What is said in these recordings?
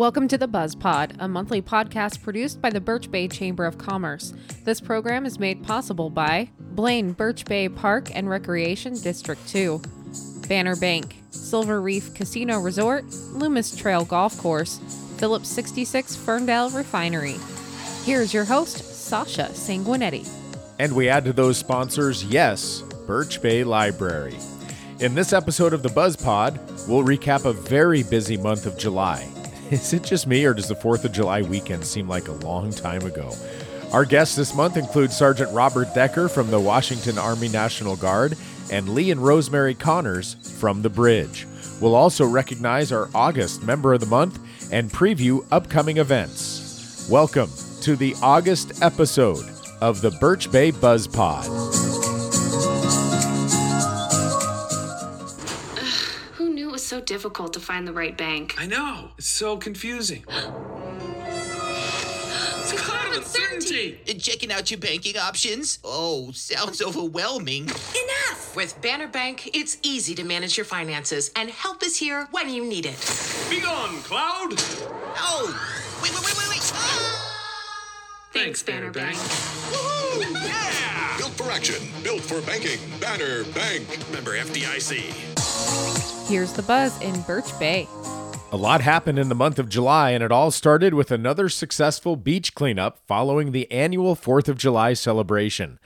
Welcome to The BuzzPod, a monthly podcast produced by the Birch Bay Chamber of Commerce. This program is made possible by Blaine Birch Bay Park and Recreation District 2, Banner Bank, Silver Reef Casino Resort, Loomis Trail Golf Course, Phillips 66 Ferndale Refinery. Here's your host, Sasha Sanguinetti. And we add to those sponsors, yes, Birch Bay Library. In this episode of The BuzzPod, we'll recap a very busy month of July. Is it just me, or does the 4th of July weekend seem like a long time ago? Our guests this month include Sergeant Robert Decker from the Washington Army National Guard and Lee and Rosemary Connors from The Bridge. We'll also recognize our August Member of the Month and preview upcoming events. Welcome to the August episode of the Birch Bay BuzzPod. Who knew it was so difficult to find the right bank? I know. It's so confusing. It's a cloud of uncertainty. Checking out your banking options? Oh, sounds overwhelming. Enough! With Banner Bank, it's easy to manage your finances, and help is here when you need it. Be gone, cloud! Oh! Wait! Ah! Thanks, Banner Bank. Woohoo! Yeah! Built for action. Built for banking. Banner Bank. Member FDIC. Here's the buzz in Birch Bay. A lot happened in the month of July, and it all started with another successful beach cleanup following the annual 4th of July celebration.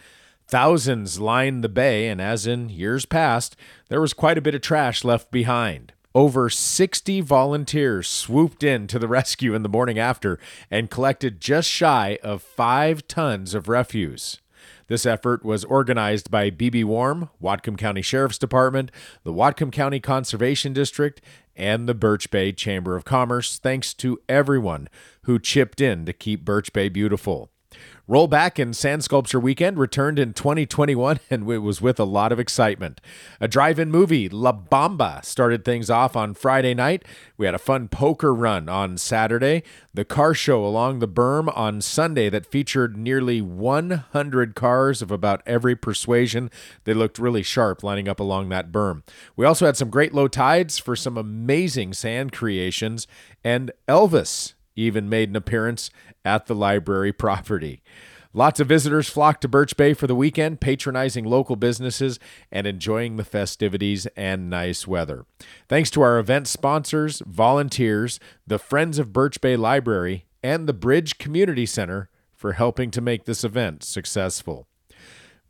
Thousands lined the bay, and as in years past, there was quite a bit of trash left behind. Over 60 volunteers swooped in to the rescue in the morning after and collected just shy of 5 tons of refuse. This effort was organized by BB Warm, Whatcom County Sheriff's Department, the Whatcom County Conservation District, and the Birch Bay Chamber of Commerce, thanks to everyone who chipped in to keep Birch Bay beautiful. Rollback and Sand Sculpture Weekend returned in 2021, and it was with a lot of excitement. A drive-in movie, La Bamba, started things off on Friday night. We had a fun poker run on Saturday. The car show along the berm on Sunday that featured nearly 100 cars of about every persuasion. They looked really sharp lining up along that berm. We also had some great low tides for some amazing sand creations, and Elvis even made an appearance at the library property. Lots of visitors flocked to Birch Bay for the weekend, patronizing local businesses and enjoying the festivities and nice weather. Thanks to our event sponsors, volunteers, the Friends of Birch Bay Library, and the Bridge Community Center for helping to make this event successful.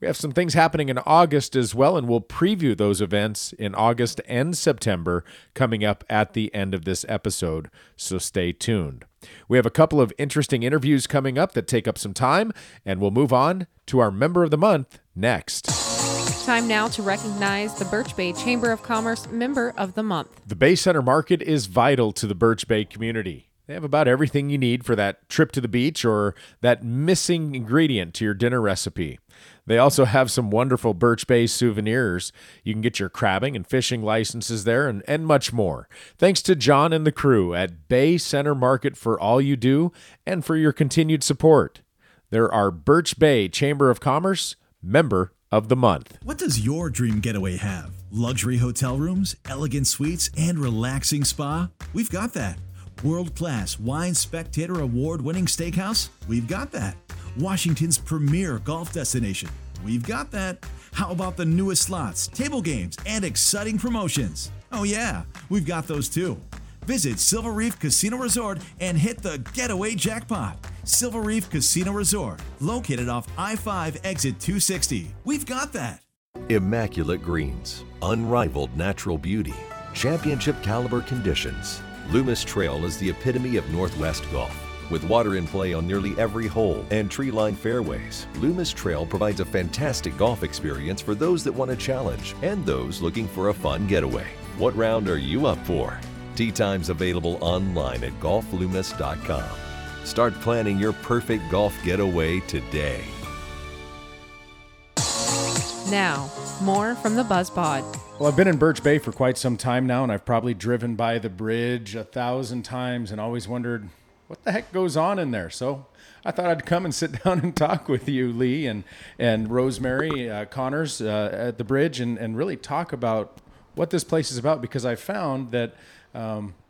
We have some things happening in August as well, and we'll preview those events in August and September coming up at the end of this episode, so stay tuned. We have a couple of interesting interviews coming up that take up some time, and we'll move on to our Member of the Month next. Time now to recognize the Birch Bay Chamber of Commerce Member of the Month. The Bay Center Market is vital to the Birch Bay community. They have about everything you need for that trip to the beach or that missing ingredient to your dinner recipe. They also have some wonderful Birch Bay souvenirs. You can get your crabbing and fishing licenses there and much more. Thanks to John and the crew at Bay Center Market for all you do and for your continued support. They're our Birch Bay Chamber of Commerce Member of the Month. What does your dream getaway have? Luxury hotel rooms, elegant suites, and relaxing spa? We've got that. World-class Wine Spectator Award-winning steakhouse? We've got that. Washington's premier golf destination? We've got that. How about the newest slots, table games, and exciting promotions? Oh yeah, we've got those too. Visit Silver Reef Casino Resort and hit the getaway jackpot. Silver Reef Casino Resort, located off I-5 exit 260. We've got that. Immaculate greens, unrivaled natural beauty, championship caliber conditions. Loomis Trail is the epitome of Northwest golf. With water in play on nearly every hole and tree-lined fairways, Loomis Trail provides a fantastic golf experience for those that want a challenge and those looking for a fun getaway. What round are you up for? Tee times available online at golfloomis.com. Start planning your perfect golf getaway today. Now, more from the BuzzPod. Well, I've been in Birch Bay for quite some time now, and I've probably driven by the bridge 1,000 times and always wondered what the heck goes on in there. So I thought I'd come and sit down and talk with you, Lee, and Rosemary Connors at the bridge and really talk about what this place is about, because I found that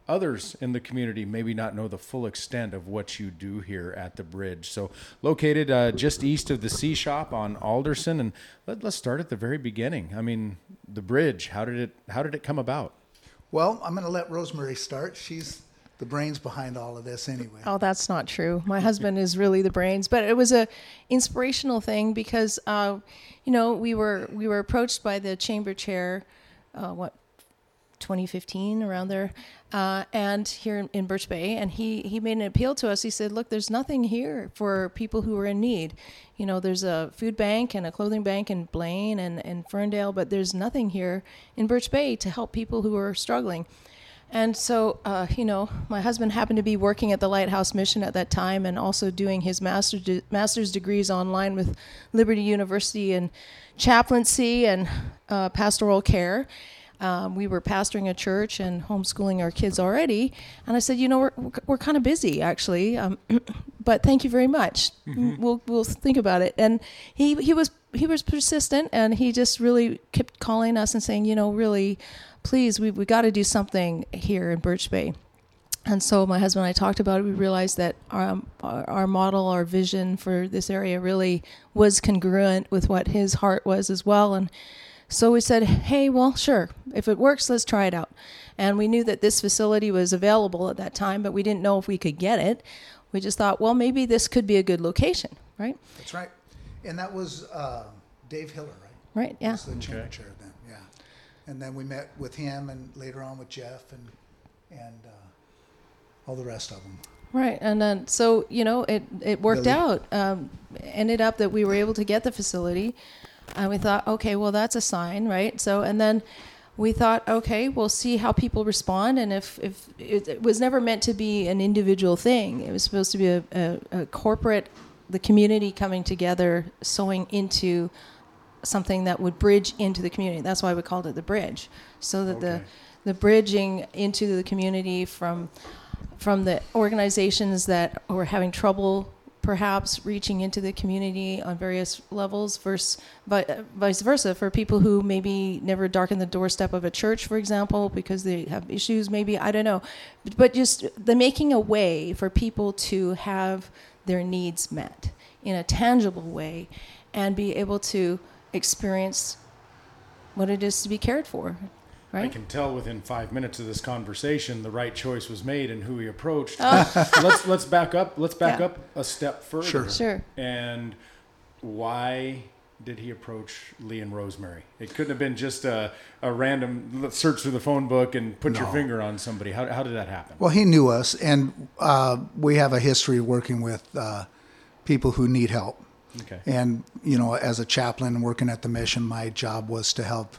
others in the community maybe not know the full extent of what you do here at the Bridge. So located just east of the Sea Shop on Alderson, and let's start at the very beginning. I mean, the Bridge, how did it come about? Well, I'm going to let Rosemary start. She's the brains behind all of this anyway. Oh, that's not true. My husband is really the brains, but it was a inspirational thing because we were approached by the chamber chair 2015, around there, and here in Birch Bay, and he made an appeal to us. He said, look, there's nothing here for people who are in need. You know, there's a food bank and a clothing bank in Blaine and Ferndale, but there's nothing here in Birch Bay to help people who are struggling. And so, my husband happened to be working at the Lighthouse Mission at that time and also doing his master's degrees online with Liberty University in chaplaincy and pastoral care. We were pastoring a church and homeschooling our kids already. And I said, we're kind of busy, actually, but thank you very much. Mm-hmm. We'll think about it. And he was persistent, and he just really kept calling us and saying, really, please, we got to do something here in Birch Bay. And so my husband and I talked about it. We realized that our model, our vision for this area really was congruent with what his heart was as well. And so we said, hey, well, sure. If it works, let's try it out. And we knew that this facility was available at that time, but we didn't know if we could get it. We just thought, well, maybe this could be a good location, right? That's right. And that was Dave Hiller, right? Right, yeah. He was the chair then, yeah. And then we met with him and later on with Jeff and all the rest of them. Right, and then so, it worked out. Ended up that we were able to get the facility. And we thought, okay, well, that's a sign, right? So, and then we thought, okay, we'll see how people respond. And if it was never meant to be an individual thing, it was supposed to be a corporate, the community coming together, sewing into something that would bridge into the community. That's why we called it the Bridge, so that the bridging into the community from the organizations that were having trouble perhaps reaching into the community on various levels, vice versa, for people who maybe never darken the doorstep of a church, for example, because they have issues, maybe, I don't know. But just the making a way for people to have their needs met in a tangible way and be able to experience what it is to be cared for. Right? I can tell within 5 minutes of this conversation the right choice was made and who we approached. Oh. Let's back up. Let's back up a step further. Sure. And why did he approach Lee and Rosemary? It couldn't have been just a random search through the phone book and put your finger on somebody. How did that happen? Well, he knew us, and we have a history of working with people who need help. Okay. And as a chaplain working at the mission, my job was to help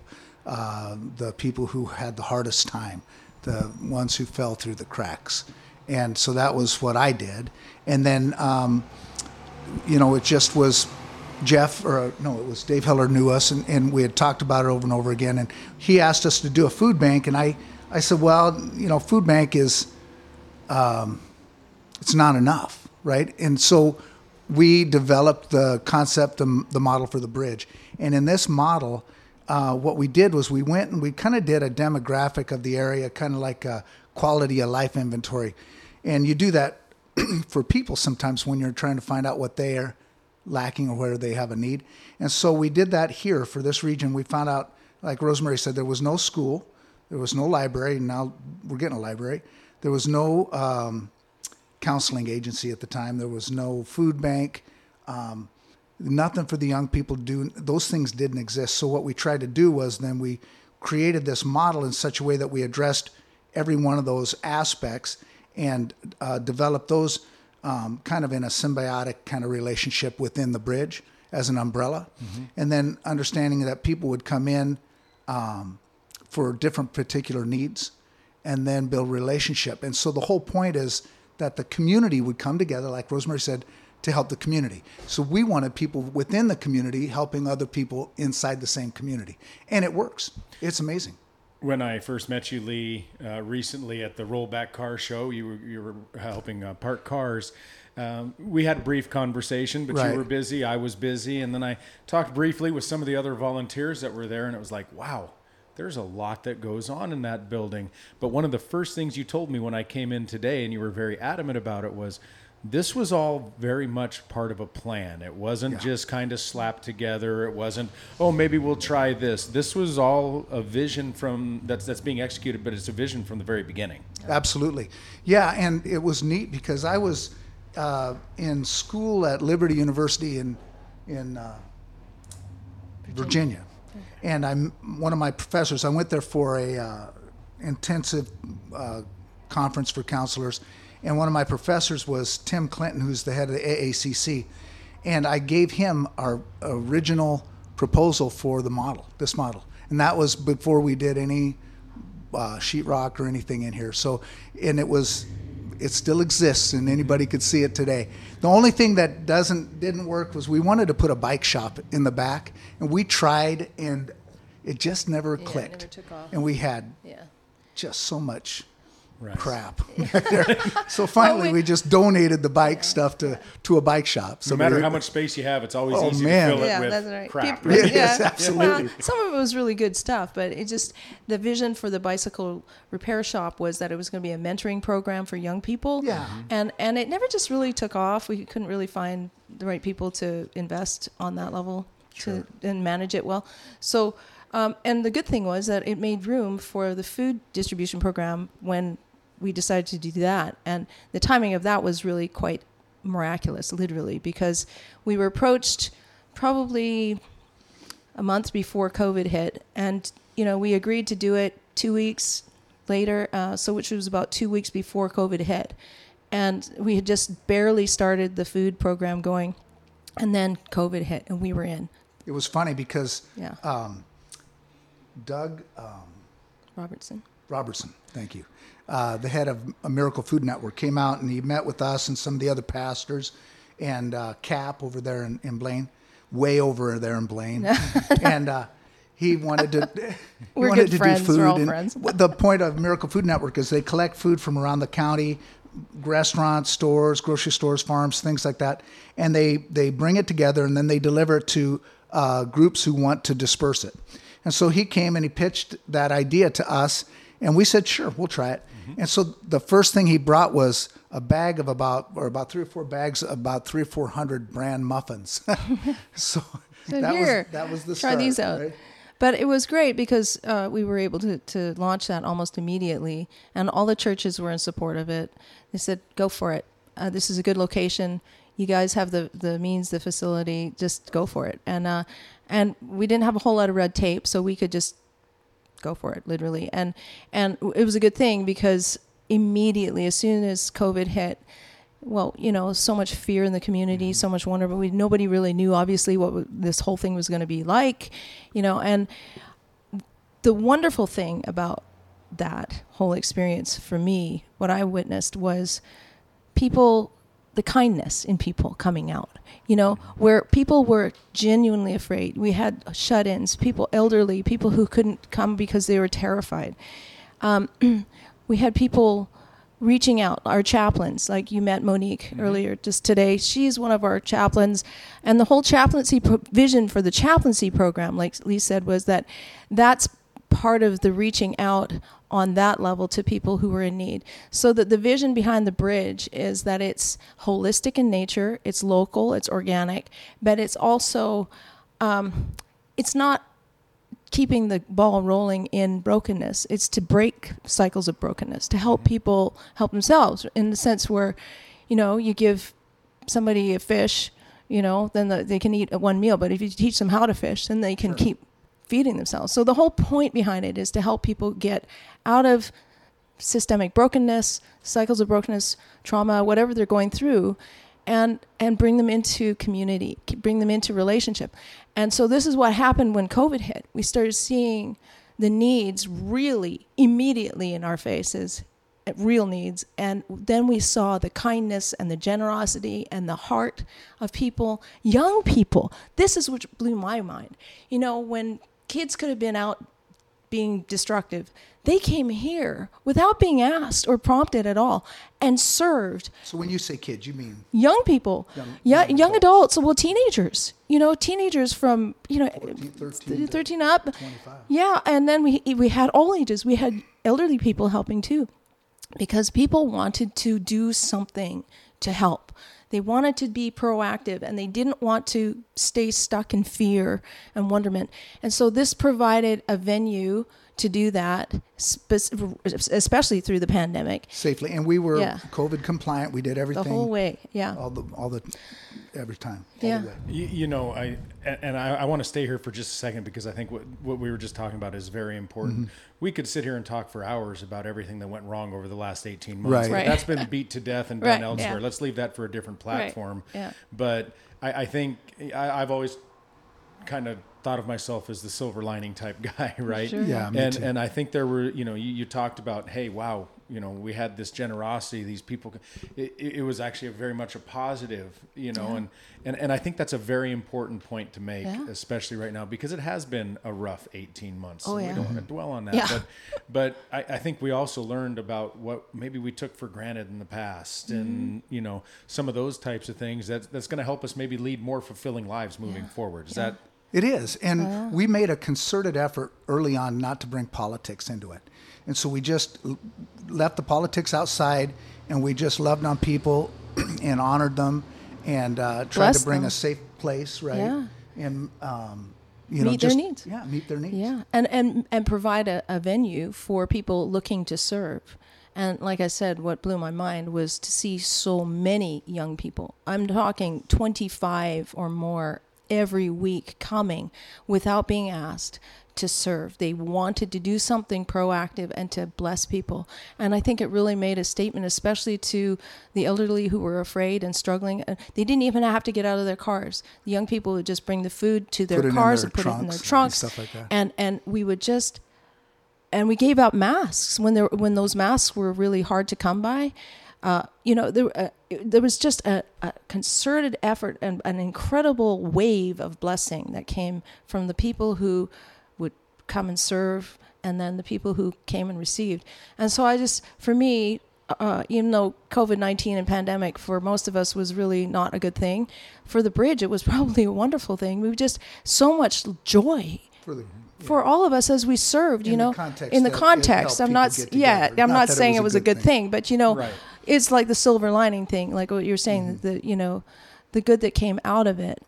the people who had the hardest time, the ones who fell through the cracks. And so that was what I did. And then, it just was it was Dave Heller knew us, and we had talked about it over and over again. And he asked us to do a food bank. And I said, well, food bank is, it's not enough, right? And so we developed the concept, the model for the Bridge. And in this model, what we did was we went and we kind of did a demographic of the area, kind of like a quality of life inventory. And you do that for people sometimes when you're trying to find out what they are lacking or where they have a need. And so we did that here for this region. We found out, like Rosemary said, there was no school, there was no library, and now we're getting a library. There was no counseling agency at the time. There was no food bank. Nothing for the young people to do. Those things didn't exist. So what we tried to do was then we created this model in such a way that we addressed every one of those aspects and developed those kind of in a symbiotic kind of relationship within the Bridge as an umbrella. Mm-hmm. And then understanding that people would come in for different particular needs and then build relationship. And so the whole point is that the community would come together, like Rosemary said, to help the community. So we wanted people within the community helping other people inside the same community. And it works. It's amazing. When I first met you, Lee, recently at the Rollback Car Show, you were helping park cars. We had a brief conversation, but you were busy, I was busy. And then I talked briefly with some of the other volunteers that were there, and it was like, wow, There's a lot that goes on in that building. But one of the first things you told me when I came in today, and you were very adamant about it, was this was all very much part of a plan. It wasn't just kind of slapped together. It wasn't, oh, maybe we'll try this. This was all a vision from that's being executed, but it's a vision from the very beginning. Absolutely. Yeah, and it was neat because I was in school at Liberty University in Virginia. And one of my professors, I went there for a intensive conference for counselors. And one of my professors was Tim Clinton, who's the head of the AACC. And I gave him our original proposal for this model. And that was before we did any sheetrock or anything in here. So, and it still exists and anybody could see it today. The only thing that didn't work was we wanted to put a bike shop in the back, and we tried and it just never clicked. It never took off. And we had just so much crap back there. So finally we just donated the bike stuff to a bike shop. So no matter how much space you have, it's always easy to fill it with crap. People, right? Yes, absolutely. Well, some of it was really good stuff, but it just, the vision for the bicycle repair shop was that it was going to be a mentoring program for young people. Yeah. And it never just really took off. We couldn't really find the right people to invest on that level and manage it well. So, and the good thing was that it made room for the food distribution program when we decided to do that. And the timing of that was really quite miraculous, literally, because we were approached probably a month before COVID hit. And, we agreed to do it 2 weeks later, which was about 2 weeks before COVID hit. And we had just barely started the food program going. And then COVID hit and we were in. It was funny because Doug Robertson, thank you. The head of Miracle Food Network came out and he met with us and some of the other pastors and Cap over there in Blaine, way over there in Blaine. And he wanted to do food. We're all friends. The point of Miracle Food Network is they collect food from around the county, restaurants, stores, grocery stores, farms, things like that. And they bring it together and then they deliver it to groups who want to disperse it. And so he came and he pitched that idea to us. And we said, sure, we'll try it. Mm-hmm. And so the first thing he brought was a bag of about 3 or 4 bags, about 300 or 400 brand muffins. so that was the start. Try these out. Right? But it was great because we were able to launch that almost immediately. And all the churches were in support of it. They said, go for it. This is a good location. You guys have the means, the facility. Just go for it. And we didn't have a whole lot of red tape, so we could just go for it, literally. And it was a good thing because immediately, as soon as COVID hit, so much fear in the community, so much wonder, but nobody really knew, obviously, what this whole thing was going to be like, And the wonderful thing about that whole experience for me, what I witnessed was people, the kindness in people coming out, where people were genuinely afraid. We had shut-ins, people, elderly, people who couldn't come because they were terrified. We had people reaching out, our chaplains, like you met Monique earlier just today. She's one of our chaplains. And the whole chaplaincy vision for the chaplaincy program, like Lee said, was that's part of the reaching out on that level to people who were in need. So that the vision behind the bridge is that it's holistic in nature, it's local, it's organic, but it's also, it's not keeping the ball rolling in brokenness. It's to break cycles of brokenness, to help people help themselves in the sense where, you give somebody a fish, then they can eat one meal. But if you teach them how to fish, then they can keep feeding themselves. So the whole point behind it is to help people get out of systemic brokenness, cycles of brokenness, trauma, whatever they're going through, and bring them into community, bring them into relationship. And so this is what happened when COVID hit. We started seeing the needs really immediately in our faces, real needs. And then we saw the kindness and the generosity and the heart of people, young people. This is what blew my mind. When kids could have been out being destructive. They came here without being asked or prompted at all and served. So when you say kids, you mean? Young people. Young adults. Well, teenagers. You know, teenagers from, 13 up. 25. Yeah, and then we had all ages. We had elderly people helping too because people wanted to do something to help. They wanted to be proactive, and they didn't want to stay stuck in fear and wonderment. And so this provided a venue to do that, especially through the pandemic. Safely. And we were COVID compliant. We did everything. The whole way, yeah. All the every time. Yeah. I want to stay here for just a second because I think what we were just talking about is very important. Mm-hmm. We could sit here and talk for hours about everything that went wrong over the last 18 months. Right. That's been beat to death and done elsewhere. Yeah. Let's leave that for a different platform. Right. Yeah. But I think I've always kind of thought of myself as the silver lining type guy, right? Sure. Yeah, and I think there were, you talked about, hey, wow, we had this generosity, these people, it was actually very much a positive, and I think that's a very important point to make, especially right now, because it has been a rough 18 months. Oh, and we don't want to dwell on that, but I think we also learned about what maybe we took for granted in the past, and some of those types of things that's going to help us maybe lead more fulfilling lives moving forward. Is that? It is. And we made a concerted effort early on not to bring politics into it. And so we just left the politics outside, and we just loved on people and honored them and tried to bring them a safe place, right? Yeah. And, meet their needs. Yeah, meet their needs. Yeah, and provide a venue for people looking to serve. And like I said, what blew my mind was to see so many young people. I'm talking 25 or more every week coming without being asked to serve. They wanted to do something proactive and to bless people. And I think it really made a statement, especially to the elderly who were afraid and struggling. They didn't even have to get out of their cars. The young people would just bring the food to their cars and put it in their trunks. And stuff like that. And we would just, and we gave out masks when those masks were really hard to come by. There was just a concerted effort and an incredible wave of blessing that came from the people who would come and serve and then the people who came and received. And so even though COVID-19 and pandemic for most of us was really not a good thing, for the Bridge, it was probably a wonderful thing. We just so much joy for all of us as we served, in the context. I'm not saying it was a good thing, but it's like the silver lining thing, like what you're saying, mm-hmm. The good that came out of it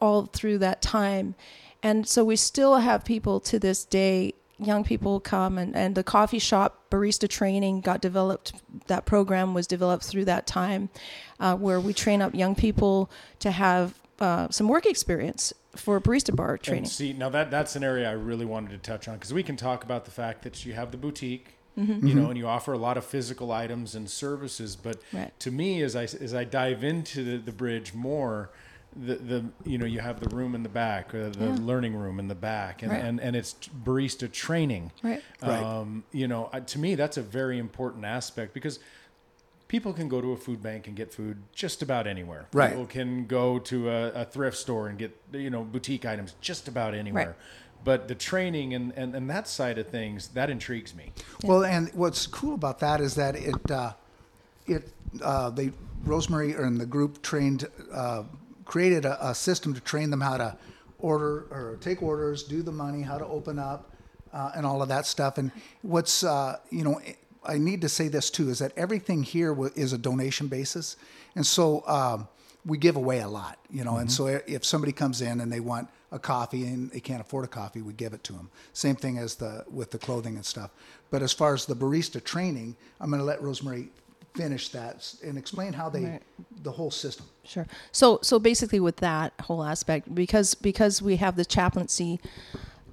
all through that time. And so we still have people to this day, young people come and the coffee shop barista training got developed. That program was developed through that time where we train up young people to have some work experience for barista bar training. And see, now that's an area I really wanted to touch on because we can talk about the fact that you have the boutique, mm-hmm. And you offer a lot of physical items and services. But to me, as I dive into the Bridge more, the you have the room in the back, the learning room in the back, and it's barista training. Right. To me, that's a very important aspect because people can go to a food bank and get food just about anywhere. Right. People can go to a thrift store and get, boutique items just about anywhere. Right. But the training and that side of things, that intrigues me. Yeah. Well, and what's cool about that is that Rosemary and the group created a system to train them how to order or take orders, do the money, how to open up, and all of that stuff. And what's, I need to say this too, is that everything here is a donation basis. And so we give away a lot, mm-hmm. and so if somebody comes in and they want a coffee and they can't afford a coffee, we give it to them. Same thing as with the clothing and stuff. But as far as the barista training, I'm going to let Rosemary finish that and explain how they, the whole system. Sure. So basically with that whole aspect, because we have the chaplaincy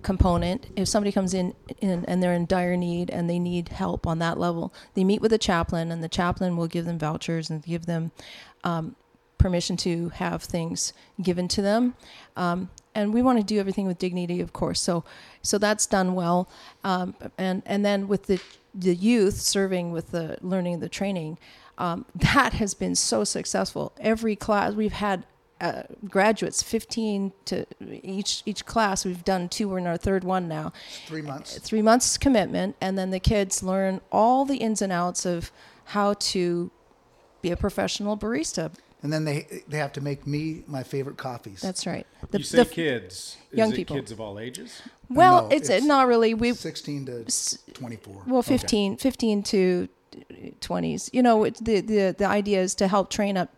component, if somebody comes in and they're in dire need and they need help on that level, they meet with a chaplain and the chaplain will give them vouchers and give them permission to have things given to them. And we want to do everything with dignity, of course. So that's done well. And then with the youth serving with the learning and the training, that has been so successful. Every class, we've had graduates, 15 to each class. We've done two. We're in our third one now. 3 months. 3 months commitment, and then the kids learn all the ins and outs of how to be a professional barista. And then they have to make me my favorite coffees. That's right. You say kids. Young people. Kids of all ages? Well, no, it's not really. 16 to 24. Well, 15, okay. 15 to 20s. You know, the idea is to help train up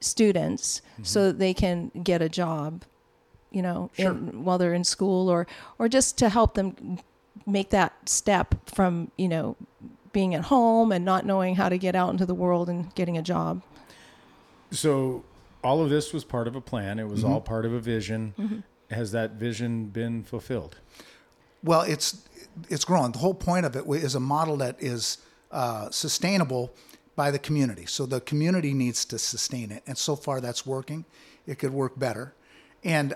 students so that they can get a job, you know, while they're in school, or just to help them make that step from, you know, being at home and not knowing how to get out into the world and getting a job. So all of this was part of a plan. It was all part of a vision. Mm-hmm. Has that vision been fulfilled? Well, it's grown. The whole point of it is a model that is sustainable by the community. So the community needs to sustain it. And so far that's working. It could work better and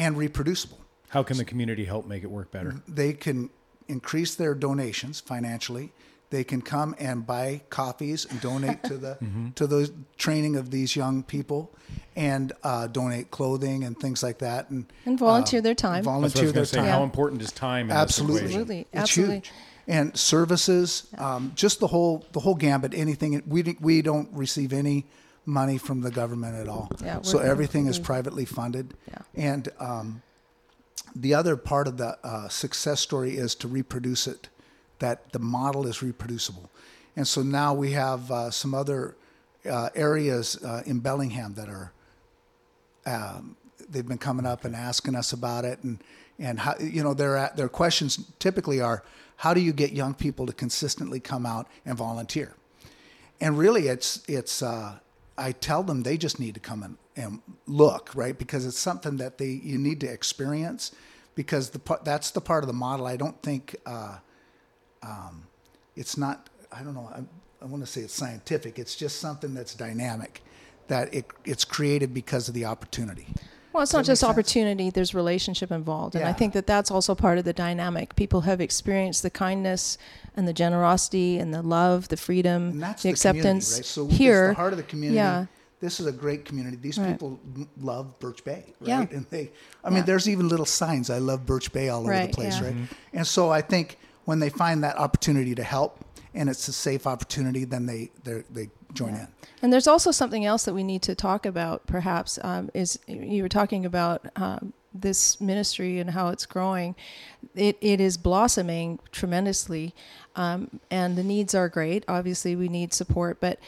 reproducible. How can the community help make it work better? They can increase their donations financially. They can come and buy coffees and donate to the to the training of these young people, and donate clothing and things like that, and volunteer their time. Volunteer their time. How important is time? Absolutely, it's huge. And services, just the whole gambit. Anything we don't receive any money from the government at all. Yeah, so everything is privately funded. Yeah. And the other part of the success story is to reproduce it. That the model is reproducible. And so now we have some other areas in Bellingham that are, they've been coming up and asking us about it. And how, you know, their questions typically are, how do you get young people to consistently come out and volunteer? And really it's I tell them they just need to come and look, right? Because it's something that you need to experience, because that's the part of the model I don't think, it's not, I don't know, I want to say it's scientific. It's just something that's dynamic, that it's created because of the opportunity. Well, it's not just opportunity, there's relationship involved. And I think that that's also part of the dynamic. People have experienced the kindness and the generosity and the love, the freedom, and that's the acceptance, right? So here, it's the heart of the community. Yeah. This is a great community. These people love Birch Bay, right? Yeah. And there's even little signs, I love Birch Bay all over the place, right? Mm-hmm. And so I think when they find that opportunity to help, and it's a safe opportunity, then they join in. And there's also something else that we need to talk about, perhaps, is you were talking about this ministry and how it's growing. It is blossoming tremendously, and the needs are great. Obviously, we need support, but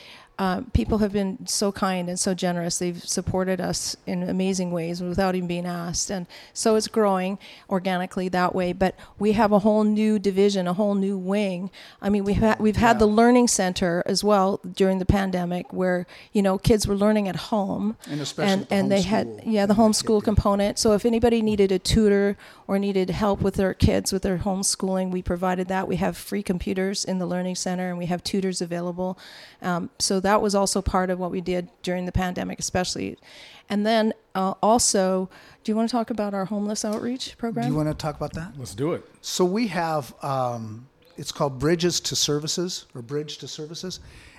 people have been so kind and so generous. They've supported us in amazing ways without even being asked. And so it's growing organically that way. But we have a whole new division, a whole new wing. I mean, we've had the learning center as well during the pandemic, where, you know, kids were learning at home. And especially the homeschool component. So if anybody needed a tutor or needed help with their kids with their homeschooling, we provided that. We have free computers in the learning center, and we have tutors available. So that was also part of what we did during the pandemic, especially. And then also, do you want to talk about our homeless outreach program? Do you want to talk about that? Let's do it. So we have, it's called Bridge to Services.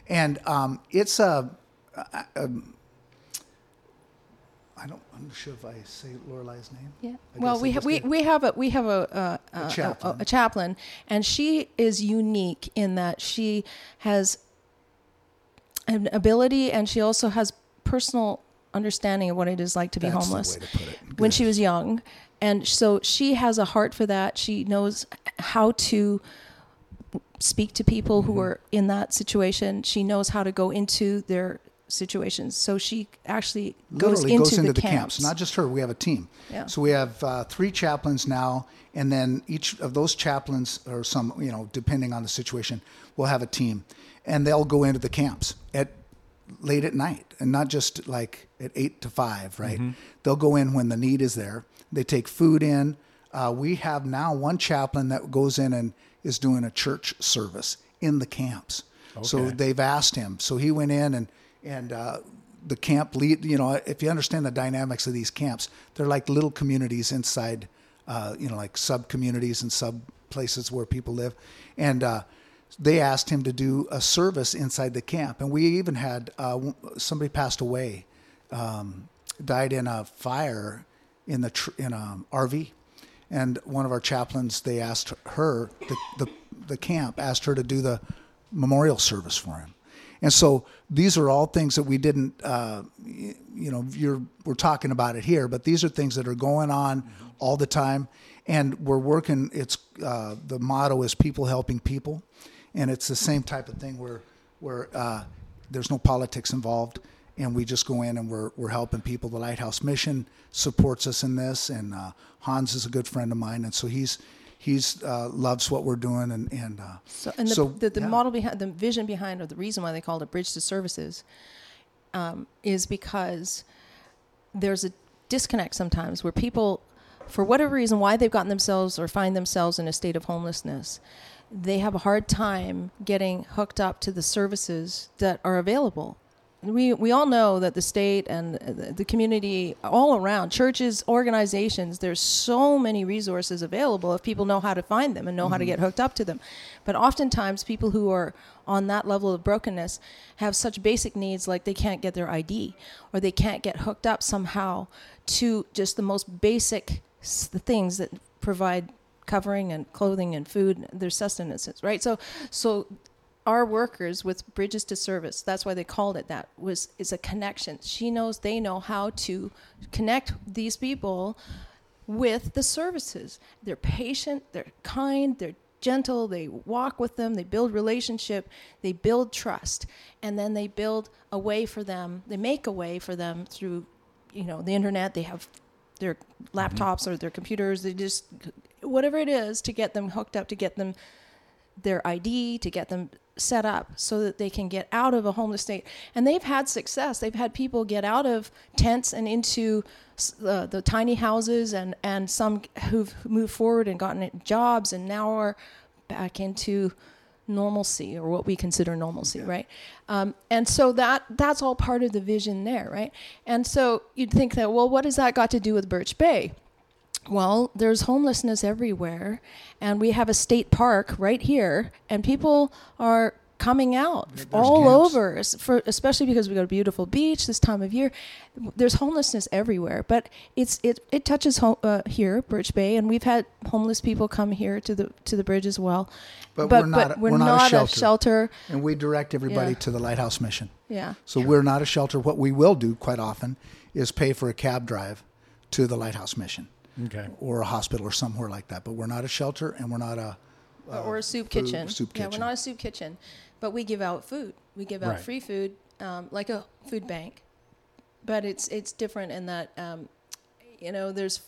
And it's I'm not sure if I say Lorelai's name. Yeah. Well, we have a chaplain. A chaplain, and she is unique in that she has an ability, and she also has personal understanding of what it is like to be homeless. That's the way to put it. When she was young, and so she has a heart for that. She knows how to speak to people who are in that situation. She knows how to go into their situations. So she actually goes into the camps. Not just her. We have a team. Yeah. So we have three chaplains now, and then each of those chaplains, or some, you know, depending on the situation, will have a team. And they'll go into the camps late at night, and not just like at 8 to 5, right? Mm-hmm. They'll go in when the need is there. They take food in. We have now one chaplain that goes in and is doing a church service in the camps. Okay. So they've asked him. So he went in and the camp lead, you know, if you understand the dynamics of these camps, they're like little communities inside, you know, like sub communities and sub places where people live. And, they asked him to do a service inside the camp. And we even had somebody passed away died in a fire in an RV. And one of our chaplains, they asked her, the camp asked her to do the memorial service for him. And so these are all things that we didn't, we're talking about it here, but these are things that are going on all the time. And we're working, it's the motto is people helping people. And it's the same type of thing where there's no politics involved. And we just go in and we're helping people. The Lighthouse Mission supports us in this, and Hans is a good friend of mine, and so he loves what we're doing. And the model behind, the vision behind, or the reason why they called it Bridge to Services, is because there's a disconnect sometimes where people, for whatever reason, why they've gotten themselves or find themselves in a state of homelessness, they have a hard time getting hooked up to the services that are available. We all know that the state and the community all around, churches, organizations, there's so many resources available if people know how to find them and know how to get hooked up to them. But oftentimes people who are on that level of brokenness have such basic needs, like they can't get their ID or they can't get hooked up somehow to just the most basic things that provide covering and clothing and food, their sustenances, right? So our workers with Bridges to Service, that's why they called it that, is a connection. She knows, they know how to connect these people with the services. They're patient, they're kind, they're gentle, they walk with them, they build relationship, they build trust, and then they build a way for them, they make a way for them through, the internet, they have their laptops or their computers, they just, whatever it is, to get them hooked up, to get them their ID, to get them set up so that they can get out of a homeless state. And they've had success. They've had people get out of tents and into the tiny houses, and some who've moved forward and gotten jobs and now are back into normalcy, or what we consider normalcy, yeah. Right? And so that's all part of the vision there, right? And so you'd think that, well, what has that got to do with Birch Bay? Well, there's homelessness everywhere, and we have a state park right here, and people are coming out over, especially because we got a beautiful beach this time of year. There's homelessness everywhere, but it touches here, Birch Bay, and we've had homeless people come here to the bridge as well. But we're not a shelter, and we direct everybody to the Lighthouse Mission. Yeah. So we're not a shelter. What we will do quite often is pay for a cab drive to the Lighthouse Mission. Okay. Or a hospital or somewhere like that. But we're not a shelter, and we're not a kitchen. We're not a soup kitchen, but we give out food. We give out free food, like a food bank. But it's different in that, there's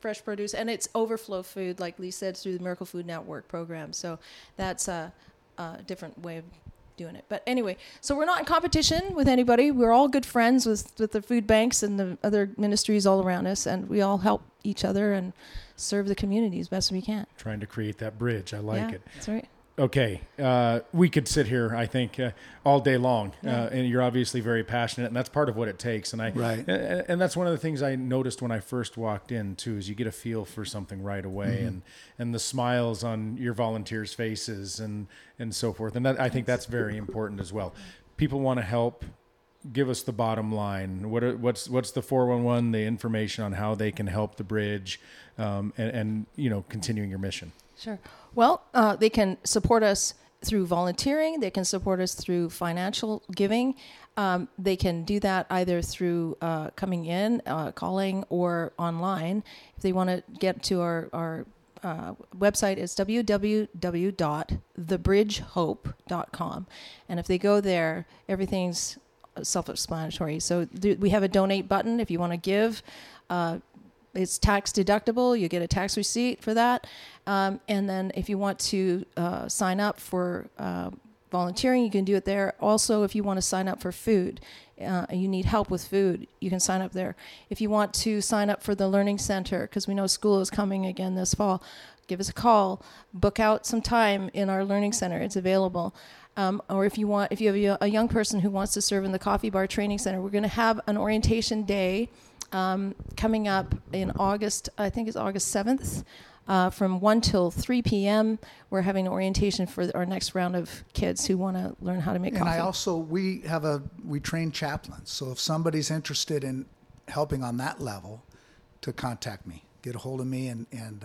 fresh produce, and it's overflow food, like Lee said, through the Miracle Food Network program. So that's a different way of doing it. But anyway, so we're not in competition with anybody. We're all good friends with the food banks and the other ministries all around us, and we all help each other and serve the community as best we can. Trying to create that bridge. I like it. That's right. Okay. We could sit here, I think, all day long. Yeah. And you're obviously very passionate, and that's part of what it takes. And and that's one of the things I noticed when I first walked in too, is you get a feel for something right away, and the smiles on your volunteers' faces and so forth. And that, I think that's very important as well. People want to help. Give us the bottom line. What's the 411, the information on how they can help the bridge, and continuing your mission? Sure. Well, they can support us through volunteering. They can support us through financial giving. They can do that either through coming in, calling, or online. If they want to get to our website, is www.thebridgehope.com. And if they go there, everything's self-explanatory. So we have a donate button if you want to give. It's tax deductible. You get a tax receipt for that. And then if you want to sign up for volunteering, you can do it there. Also, if you want to sign up for food, you need help with food, you can sign up there. If you want to sign up for the Learning Center, because we know school is coming again this fall, give us a call. Book out some time in our Learning Center. It's available. Or if you have a young person who wants to serve in the Coffee Bar Training Center, we're going to have an orientation day coming up in August. I think it's August 7th. From 1 till 3 p.m., we're having orientation for our next round of kids who want to learn how to make coffee. And I also, we train chaplains. So if somebody's interested in helping on that level, to contact me, get a hold of me, and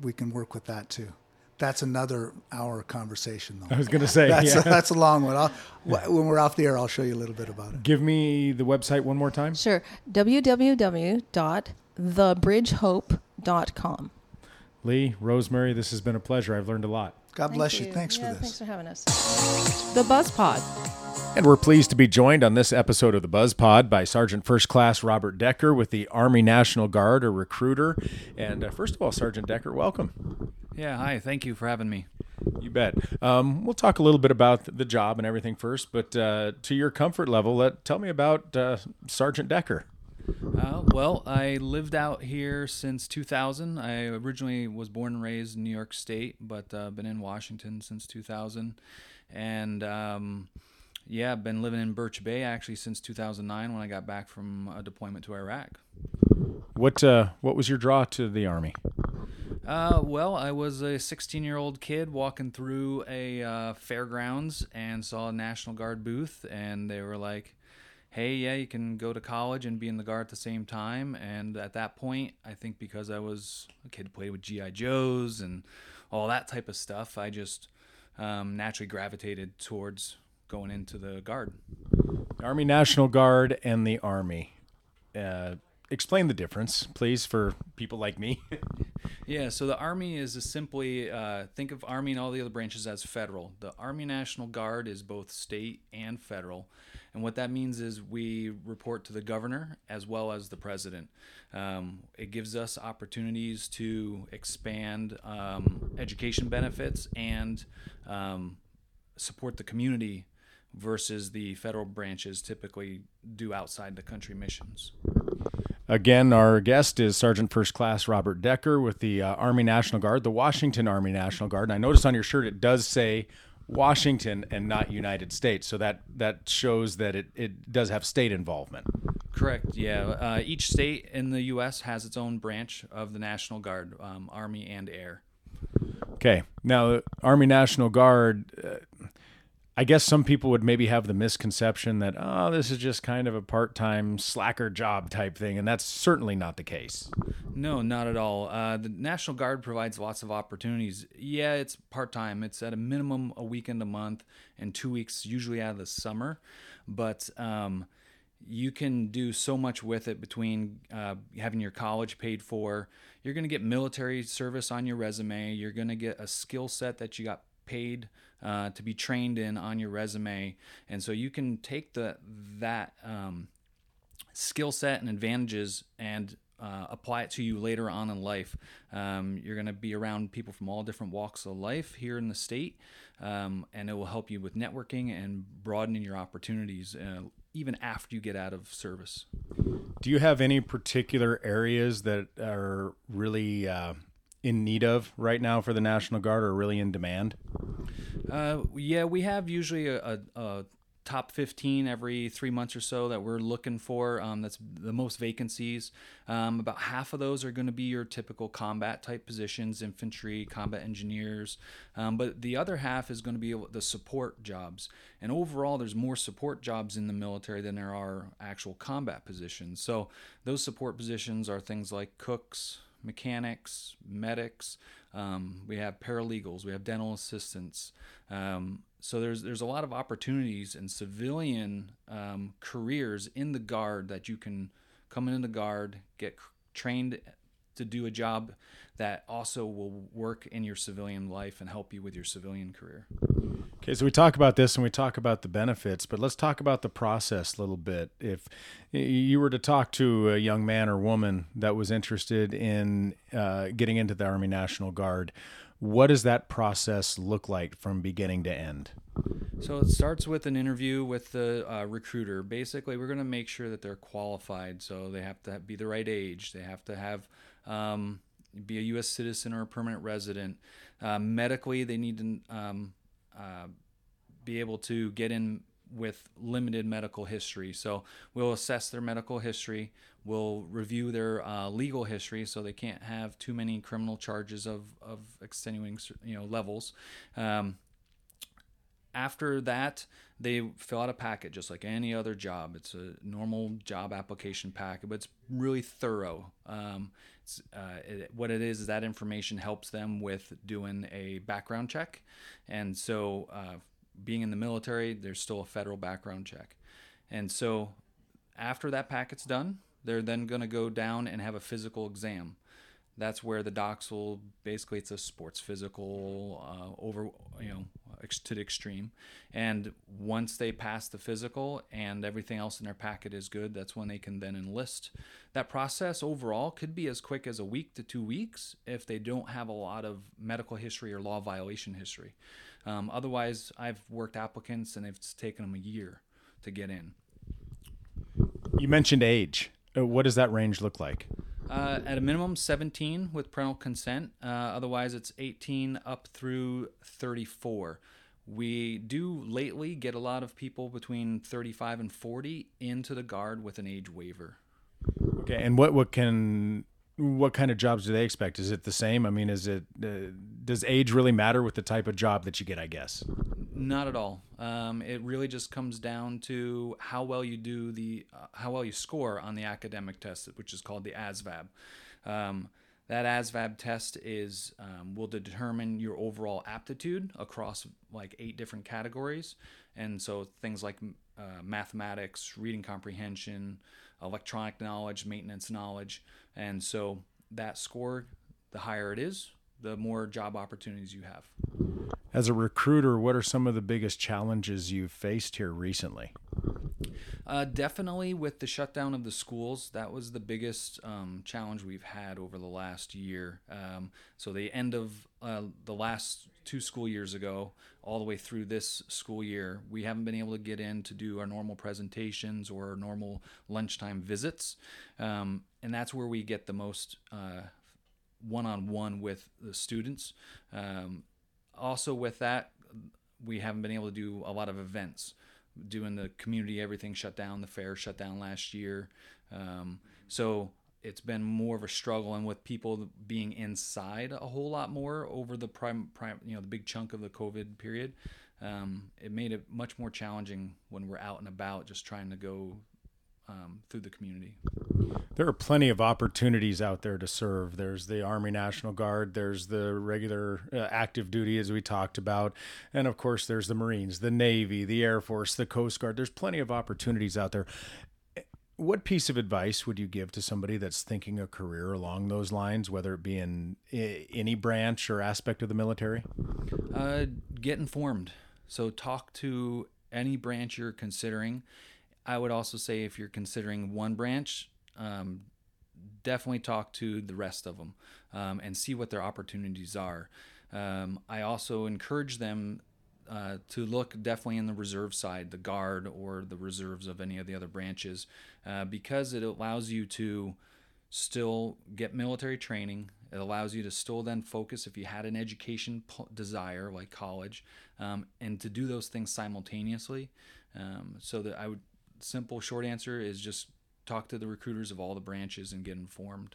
we can work with that too. That's another hour conversation, though. I was going to say, that's a long one. When we're off the air, I'll show you a little bit about it. Give me the website one more time. Sure. www.thebridgehope.com. Lee, Rosemary, this has been a pleasure. I've learned a lot. God bless you. Thanks for this. Thanks for having us. The BuzzPod. And we're pleased to be joined on this episode of the BuzzPod by Sergeant First Class Robert Decker with the Army National Guard, a recruiter. And first of all, Sergeant Decker, welcome. Yeah, hi. Thank you for having me. You bet. We'll talk a little bit about the job and everything first, but to your comfort level, tell me about Sergeant Decker. Well, I lived out here since 2000. I originally was born and raised in New York State, but been in Washington since 2000. And I've been living in Birch Bay actually since 2009 when I got back from a deployment to Iraq. What was your draw to the Army? Well, I was a 16-year-old kid walking through a fairgrounds and saw a National Guard booth, and they were like, hey, yeah, you can go to college and be in the Guard at the same time. And at that point, I think because I was a kid, played with G.I. Joes and all that type of stuff, I just naturally gravitated towards going into the Guard. Army National Guard and the Army. Explain the difference, please, for people like me. Yeah, so the Army is simply, think of Army and all the other branches as federal. The Army National Guard is both state and federal. And what that means is we report to the governor as well as the president. It gives us opportunities to expand education benefits and support the community versus the federal branches typically do outside the country missions. Again, our guest is Sergeant First Class Robert Decker with the Army National Guard, the Washington Army National Guard. And I noticed on your shirt it does say Washington and not United States, so that shows that it does have state involvement. Correct, yeah. Each state in the U.S. has its own branch of the National Guard, Army and Air. Okay. Now, Army National Guard... I guess some people would maybe have the misconception that, this is just kind of a part-time slacker job type thing, and that's certainly not the case. No, not at all. The National Guard provides lots of opportunities. Yeah, it's part-time. It's at a minimum a weekend a month and 2 weeks usually out of the summer, but you can do so much with it between having your college paid for. You're going to get military service on your resume. You're going to get a skill set that you got paid to be trained in on your resume, and so you can take that skill set and advantages and apply it to you later on in life. You're going to be around people from all different walks of life here in the state, and it will help you with networking and broadening your opportunities even after you get out of service. Do you have any particular areas that are really in need of right now for the National Guard or really in demand? We have usually a top 15 every 3 months or so that we're looking for. That's the most vacancies. About half of those are going to be your typical combat type positions, infantry, combat engineers. But the other half is going to be the support jobs. And overall, there's more support jobs in the military than there are actual combat positions. So those support positions are things like cooks, mechanics, medics, we have paralegals, we have dental assistants. So there's a lot of opportunities in civilian careers in the Guard that you can come into the Guard, get trained to do a job that also will work in your civilian life and help you with your civilian career. Okay, so we talk about this and we talk about the benefits, but let's talk about the process a little bit. If you were to talk to a young man or woman that was interested in getting into the Army National Guard, what does that process look like from beginning to end? So it starts with an interview with the recruiter. Basically, we're going to make sure that they're qualified. So they have to be the right age. They have to have be a U.S. citizen or a permanent resident. Medically, they need to be able to get in with limited medical history. So we'll assess their medical history. We'll review their legal history, so they can't have too many criminal charges of extenuating, levels. After that, they fill out a packet just like any other job. It's a normal job application packet, but it's really thorough. What it is that information helps them with doing a background check. And so being in the military, there's still a federal background check. And so after that packet's done, they're then going to go down and have a physical exam. That's where the docs will basically, it's a sports physical to the extreme. And once they pass the physical and everything else in their packet is good, that's when they can then enlist. That process overall could be as quick as a week to 2 weeks if they don't have a lot of medical history or law violation history. Otherwise, I've worked applicants and it's taken them a year to get in. You mentioned age. What does that range look like? At a minimum, 17 with parental consent. Otherwise, it's 18 up through 34. We do lately get a lot of people between 35 and 40 into the Guard with an age waiver. Okay, and what kind of jobs do they expect? Is it the same? I mean, is it does age really matter with the type of job that you get, I guess? Not at all. It really just comes down to how well you score on the academic test, which is called the ASVAB. That ASVAB test will determine your overall aptitude across like 8 different categories. And so things like mathematics, reading comprehension, electronic knowledge, maintenance knowledge. And so that score, the higher it is, the more job opportunities you have. As a recruiter, what are some of the biggest challenges you've faced here recently? Definitely with the shutdown of the schools, that was the biggest challenge we've had over the last year. So the end of the last 2 school years ago, all the way through this school year, we haven't been able to get in to do our normal presentations or our normal lunchtime visits. And that's where we get the most one-on-one with the students. Also with that, we haven't been able to do a lot of events. Doing the community, everything shut down, the fair shut down last year. So it's been more of a struggle, and with people being inside a whole lot more over the the big chunk of the COVID period, it made it much more challenging when we're out and about just trying to go through the community. There are plenty of opportunities out there to serve. There's the Army National Guard, there's the regular active duty as we talked about, and of course there's the Marines, the Navy, the Air Force, the Coast Guard. There's plenty of opportunities out there. What piece of advice would you give to somebody that's thinking a career along those lines, whether it be in any branch or aspect of the military? Get informed. So talk to any branch you're considering. I would also say if you're considering one branch, definitely talk to the rest of them and see what their opportunities are. I also encourage them to look definitely in the reserve side, the Guard or the reserves of any of the other branches, because it allows you to still get military training. It allows you to still then focus if you had an education desire like college, and to do those things simultaneously. Simple short answer is just talk to the recruiters of all the branches and get informed.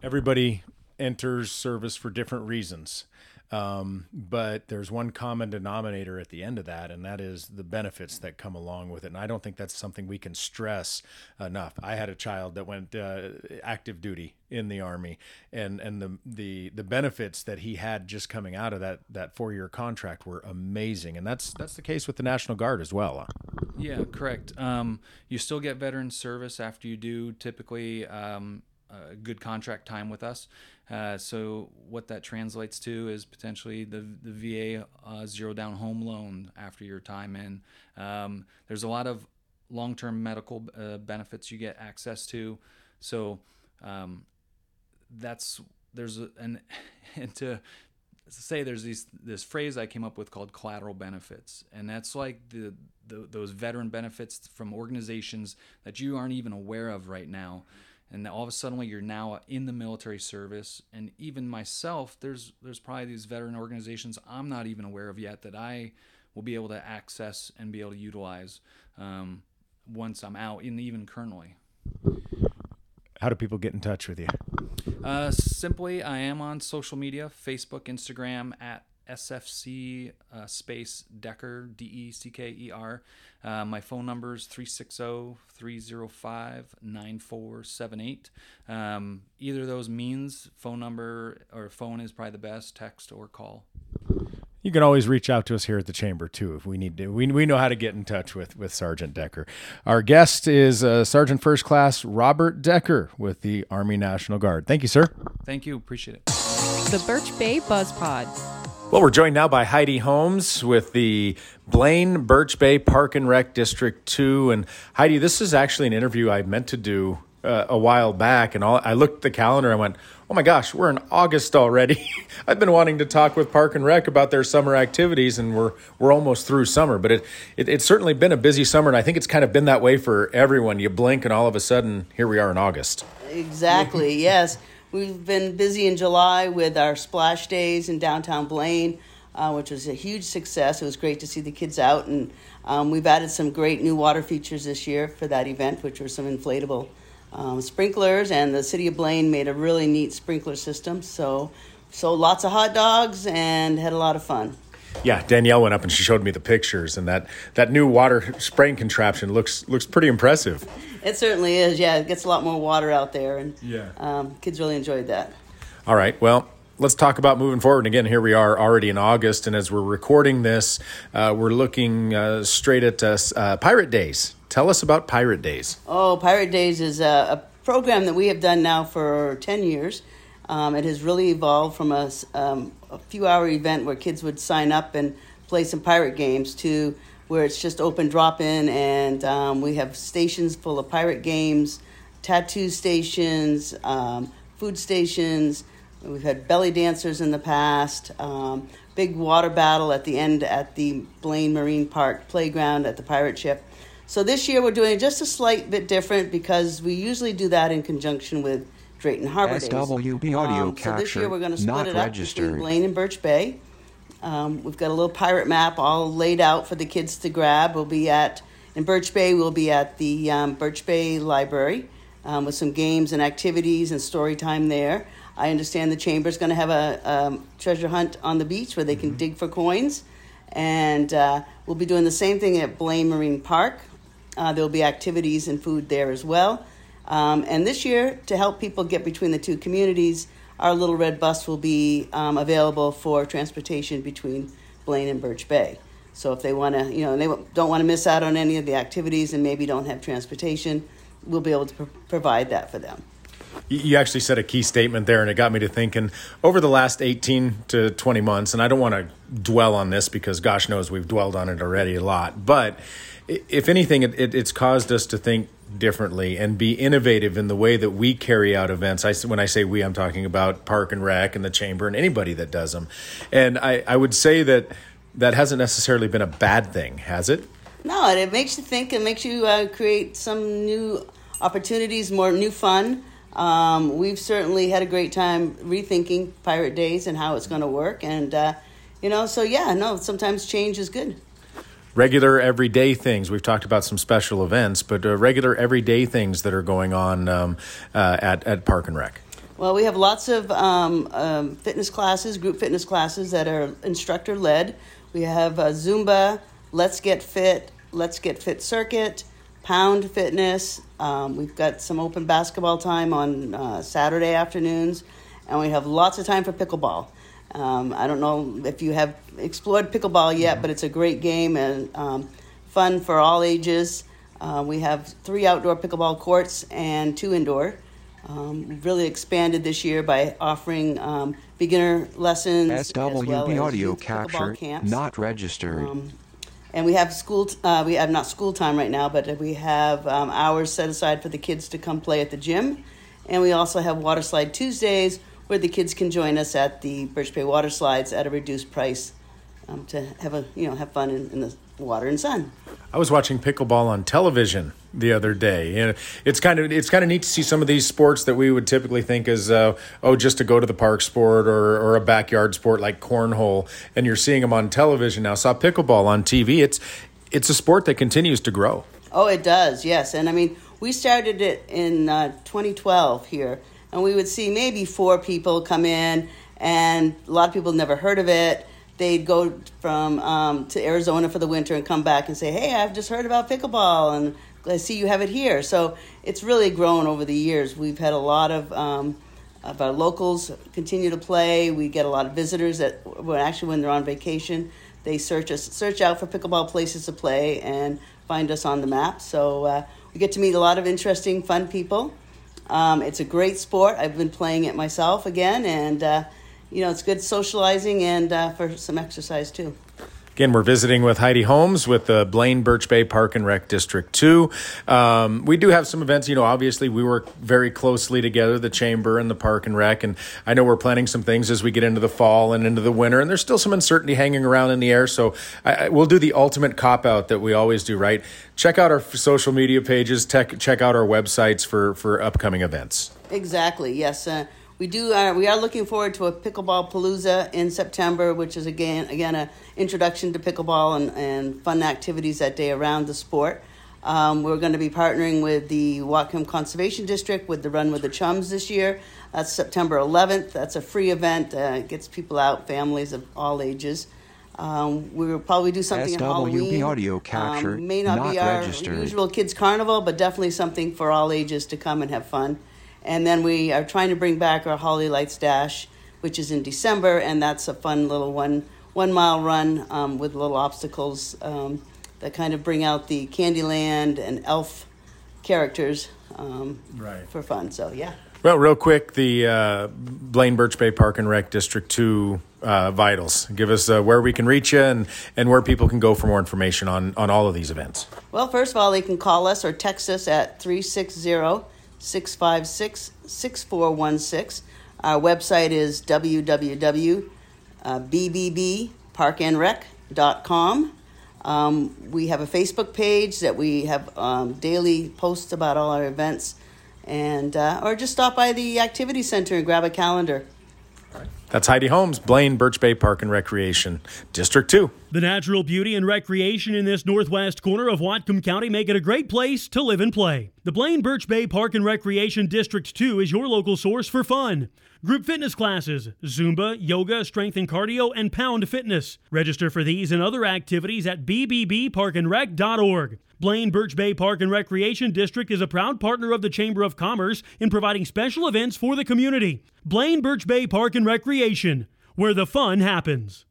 Everybody enters service for different reasons, but there's one common denominator at the end of that, and that is the benefits that come along with it. And I don't think that's something we can stress enough. I had a child that went active duty in the Army, and the benefits that he had just coming out of that 4-year contract were amazing, and that's the case with the National Guard as well. Yeah, correct. You still get veteran service after you do typically good contract time with us. So what that translates to is potentially the VA zero down home loan after your time in. There's a lot of long-term medical benefits you get access to. So there's this phrase I came up with called collateral benefits, and that's like those veteran benefits from organizations that you aren't even aware of right now. And all of a sudden you're now in the military service. And even myself, there's probably these veteran organizations I'm not even aware of yet that I will be able to access and be able to utilize once I'm out, and even currently. How do people get in touch with you? Simply, I am on social media, Facebook, Instagram, at SFC space Decker, D-E-C-K-E-R. My phone number is 360-305-9478. Either of those means, phone number or phone is probably the best, text or call. You can always reach out to us here at the chamber too if we need to. We know how to get in touch with Sergeant Decker. Our guest is Sergeant First Class Robert Decker with the Army National Guard. Thank you, sir. Thank you. Appreciate it. The Birch Bay BuzzPod. Well, we're joined now by Heidi Holmes with the Blaine Birch Bay Park and Rec District 2. And Heidi, this is actually an interview I meant to do a while back, and I looked at the calendar and went, oh my gosh, we're in August already. I've been wanting to talk with Park and Rec about their summer activities, and we're almost through summer, but it's certainly been a busy summer, and I think it's kind of been that way for everyone. You blink and all of a sudden here we are in August. Exactly. Yes, we've been busy in July with our splash days in downtown Blaine, which was a huge success. It was great to see the kids out, and we've added some great new water features this year for that event, which were some inflatable sprinklers, and the city of Blaine made a really neat sprinkler system. So lots of hot dogs and had a lot of fun. Yeah, Danielle went up and she showed me the pictures, and that new water spraying contraption looks pretty impressive. It certainly is. Yeah, it gets a lot more water out there, and yeah, kids really enjoyed that. All right, well, let's talk about moving forward. And again, here we are already in August, and as we're recording this, we're looking straight at Pirate Days. Tell us about Pirate Days. Oh, Pirate Days is a program that we have done now for 10 years. It has really evolved from a few-hour event where kids would sign up and play some pirate games to where it's just open drop-in, and we have stations full of pirate games, tattoo stations, food stations. We've had belly dancers in the past, big water battle at the end at the Blaine Marine Park playground at the pirate ship. So this year we're doing it just a slight bit different because we usually do that in conjunction with Drayton Harbor Days. SWB audio capture, so this year we're going to split it up between Blaine and Birch Bay. We've got a little pirate map all laid out for the kids to grab. In Birch Bay, we'll be at the Birch Bay Library with some games and activities and story time there. I understand the chamber's going to have a treasure hunt on the beach where they can dig for coins. And we'll be doing the same thing at Blaine Marine Park. There'll be activities and food there as well. And this year, to help people get between the two communities, our Little Red Bus will be available for transportation between Blaine and Birch Bay. So if they want to, they don't want to miss out on any of the activities and maybe don't have transportation, we'll be able to provide that for them. You actually said a key statement there, and it got me to thinking over the last 18 to 20 months, and I don't want to dwell on this because gosh knows we've dwelled on it already a lot, but if anything, it's caused us to think differently and be innovative in the way that we carry out events. When I say we, I'm talking about Park and Rec and the Chamber and anybody that does them. And I would say that hasn't necessarily been a bad thing, has it? No, it makes you think. It makes you create some new opportunities, more new fun. We've certainly had a great time rethinking Pirate Days and how it's going to work. And, sometimes change is good. Regular everyday things. We've talked about some special events, but regular everyday things that are going on at Park and Rec. Well, we have lots of fitness classes, group fitness classes that are instructor-led. We have Zumba, Let's Get Fit Circuit, Pound Fitness. We've got some open basketball time on Saturday afternoons, and we have lots of time for pickleball. I don't know if you have explored pickleball yet, but it's a great game and fun for all ages. We have 3 outdoor pickleball courts and 2 indoor. We've really expanded this year by offering beginner lessons SWB as well as audio capture, pickleball camps. Not registered. And we have we have not school time right now, but we have hours set aside for the kids to come play at the gym. And we also have Water Slide Tuesdays where the kids can join us at the Birch Bay Water Slides at a reduced price to have fun in the water and sun. I was watching pickleball on television the other day. And it's kind of neat to see some of these sports that we would typically think is just to go to the park sport or a backyard sport like cornhole, and you're seeing them on television now. Saw pickleball on TV. It's a sport that continues to grow. Oh, it does, yes. And I mean, we started it in 2012 here, and we would see maybe 4 people come in, and a lot of people never heard of it. They'd go from to Arizona for the winter and come back and say, "Hey, I've just heard about pickleball, and I see you have it here." So it's really grown over the years. We've had a lot of our locals continue to play. We get a lot of visitors that when they're on vacation, they search out for pickleball places to play and find us on the map. So we get to meet a lot of interesting, fun people. It's a great sport. I've been playing it myself again, and it's good socializing and for some exercise, too. Again, we're visiting with Heidi Holmes with the Blaine Birch Bay Park and Rec District 2. We do have some events. Obviously, we work very closely together, the Chamber and the Park and Rec, and I know we're planning some things as we get into the fall and into the winter, and there's still some uncertainty hanging around in the air, so we'll do the ultimate cop-out that we always do, right? Check out our social media pages, check out our websites for upcoming events. Exactly, yes. We are looking forward to a Pickleball Palooza in September, which is again an introduction to pickleball and fun activities that day around the sport. We're going to be partnering with the Whatcom Conservation District with the Run with the Chums this year. That's September 11th. That's a free event. It gets people out, families of all ages. We will probably do something at Halloween. Audio capture may not be our usual kids' carnival, but definitely something for all ages to come and have fun. And then we are trying to bring back our Holly Lights Dash, which is in December, and that's a fun little one-mile run with little obstacles that kind of bring out the Candyland and Elf characters for fun. So, yeah. Well, real quick, the Blaine Birch Bay Park and Rec District 2 vitals. Give us where we can reach you and where people can go for more information on all of these events. Well, first of all, they can call us or text us at 360-656-6416. Our website is www.bbbparkandrec.com. We have a Facebook page that we have daily posts about all our events, and or just stop by the activity center and grab a calendar. That's Heidi Holmes, Blaine Birch Bay Park and Recreation District 2. The natural beauty and recreation in this northwest corner of Whatcom County make it a great place to live and play. The Blaine Birch Bay Park and Recreation District 2 is your local source for fun. Group fitness classes, Zumba, yoga, strength and cardio, and pound fitness. Register for these and other activities at bbbparkandrec.org. Blaine Birch Bay Park and Recreation District is a proud partner of the Chamber of Commerce in providing special events for the community. Blaine Birch Bay Park and Recreation, where the fun happens.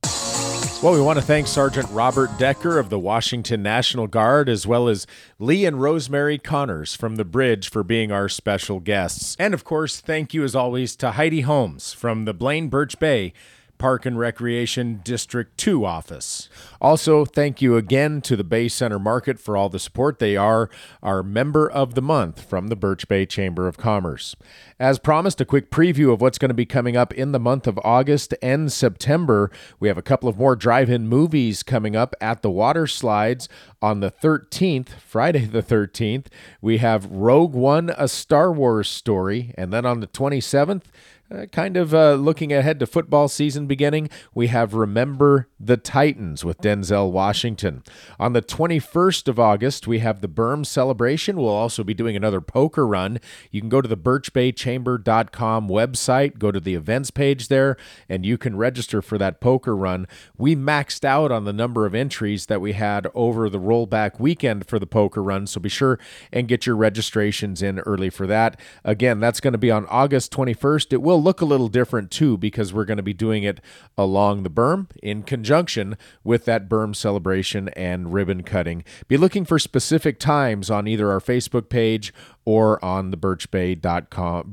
Well, we want to thank Sergeant Robert Decker of the Washington National Guard, as well as Lee and Rosemary Connors from The Bridge for being our special guests. And, of course, thank you, as always, to Heidi Holmes from the Blaine Birch Bay Park and Recreation District 2 office. Also, thank you again to the Bay Center Market for all the support. They are our Member of the Month from the Birch Bay Chamber of Commerce. As promised, a quick preview of what's going to be coming up in the month of August and September. We have a couple of more drive-in movies coming up at the Water Slides on the 13th, Friday the 13th. We have Rogue One, A Star Wars Story, and then on the 27th, looking ahead to football season beginning, we have Remember the Titans with Denzel Washington. On the 21st of August, we have the Berm Celebration. We'll also be doing another poker run. You can go to the birchbaychamber.com website, go to the events page there, and you can register for that poker run. We maxed out on the number of entries that we had over the rollback weekend for the poker run, so be sure and get your registrations in early for that. Again, that's going to be on August 21st. It will look a little different too, because we're going to be doing it along the berm in conjunction with that berm celebration and ribbon cutting. Be looking for specific times on either our Facebook page or on the birchbaychamber.com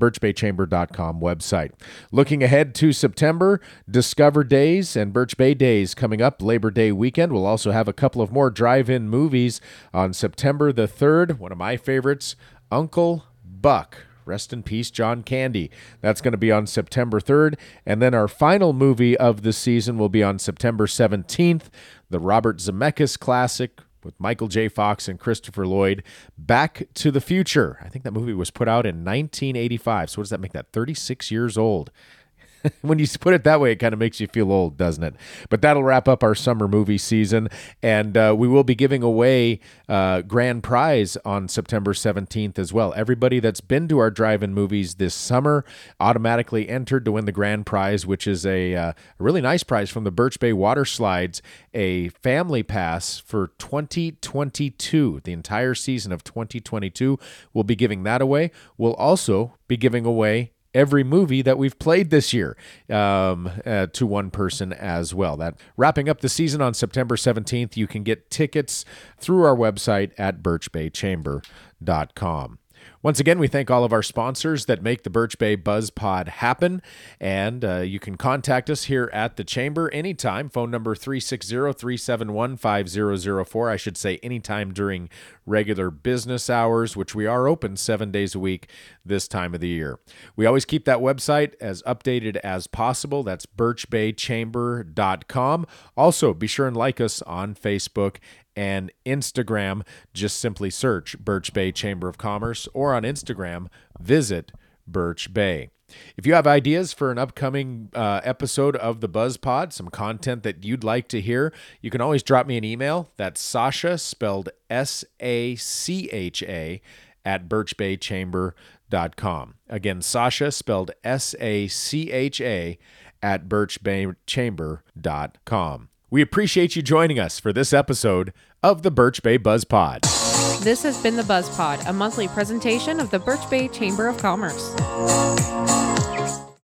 website. Looking ahead to September, Discover Days and Birch Bay Days coming up Labor Day weekend. We'll also have a couple of more drive-in movies on September the 3rd. One of my favorites, Uncle Buck. Rest in peace, John Candy. That's going to be on September 3rd. And then our final movie of the season will be on September 17th, the Robert Zemeckis classic, with Michael J. Fox and Christopher Lloyd, Back to the Future. I think that movie was put out in 1985. So what does that make that? 36 years old. When you put it that way, it kind of makes you feel old, doesn't it? But that'll wrap up our summer movie season. And we will be giving away grand prize on September 17th as well. Everybody that's been to our drive-in movies this summer automatically entered to win the grand prize, which is a really nice prize from the Birch Bay Water Slides, a family pass for 2022. The entire season of 2022, we'll be giving that away. We'll also be giving away every movie that we've played this year to one person as well. That wrapping up the season on September 17th, you can get tickets through our website at birchbaychamber.com. Once again, we thank all of our sponsors that make the Birch Bay BuzzPod happen, and you can contact us here at the Chamber anytime. Phone number 360-371-5004. I should say anytime during regular business hours, which we are open 7 days a week this time of the year. We always keep that website as updated as possible. That's birchbaychamber.com. Also, be sure and like us on Facebook and Instagram. Just simply search Birch Bay Chamber of Commerce, or on Instagram, visit Birch Bay. If you have ideas for an upcoming episode of the BuzzPod, some content that you'd like to hear, you can always drop me an email. That's Sasha, spelled S-A-C-H-A, at birchbaychamber.com. Again, Sasha, spelled S-A-C-H-A, at birchbaychamber.com. We appreciate you joining us for this episode of the Birch Bay BuzzPod. This has been the BuzzPod, a monthly presentation of the Birch Bay Chamber of Commerce.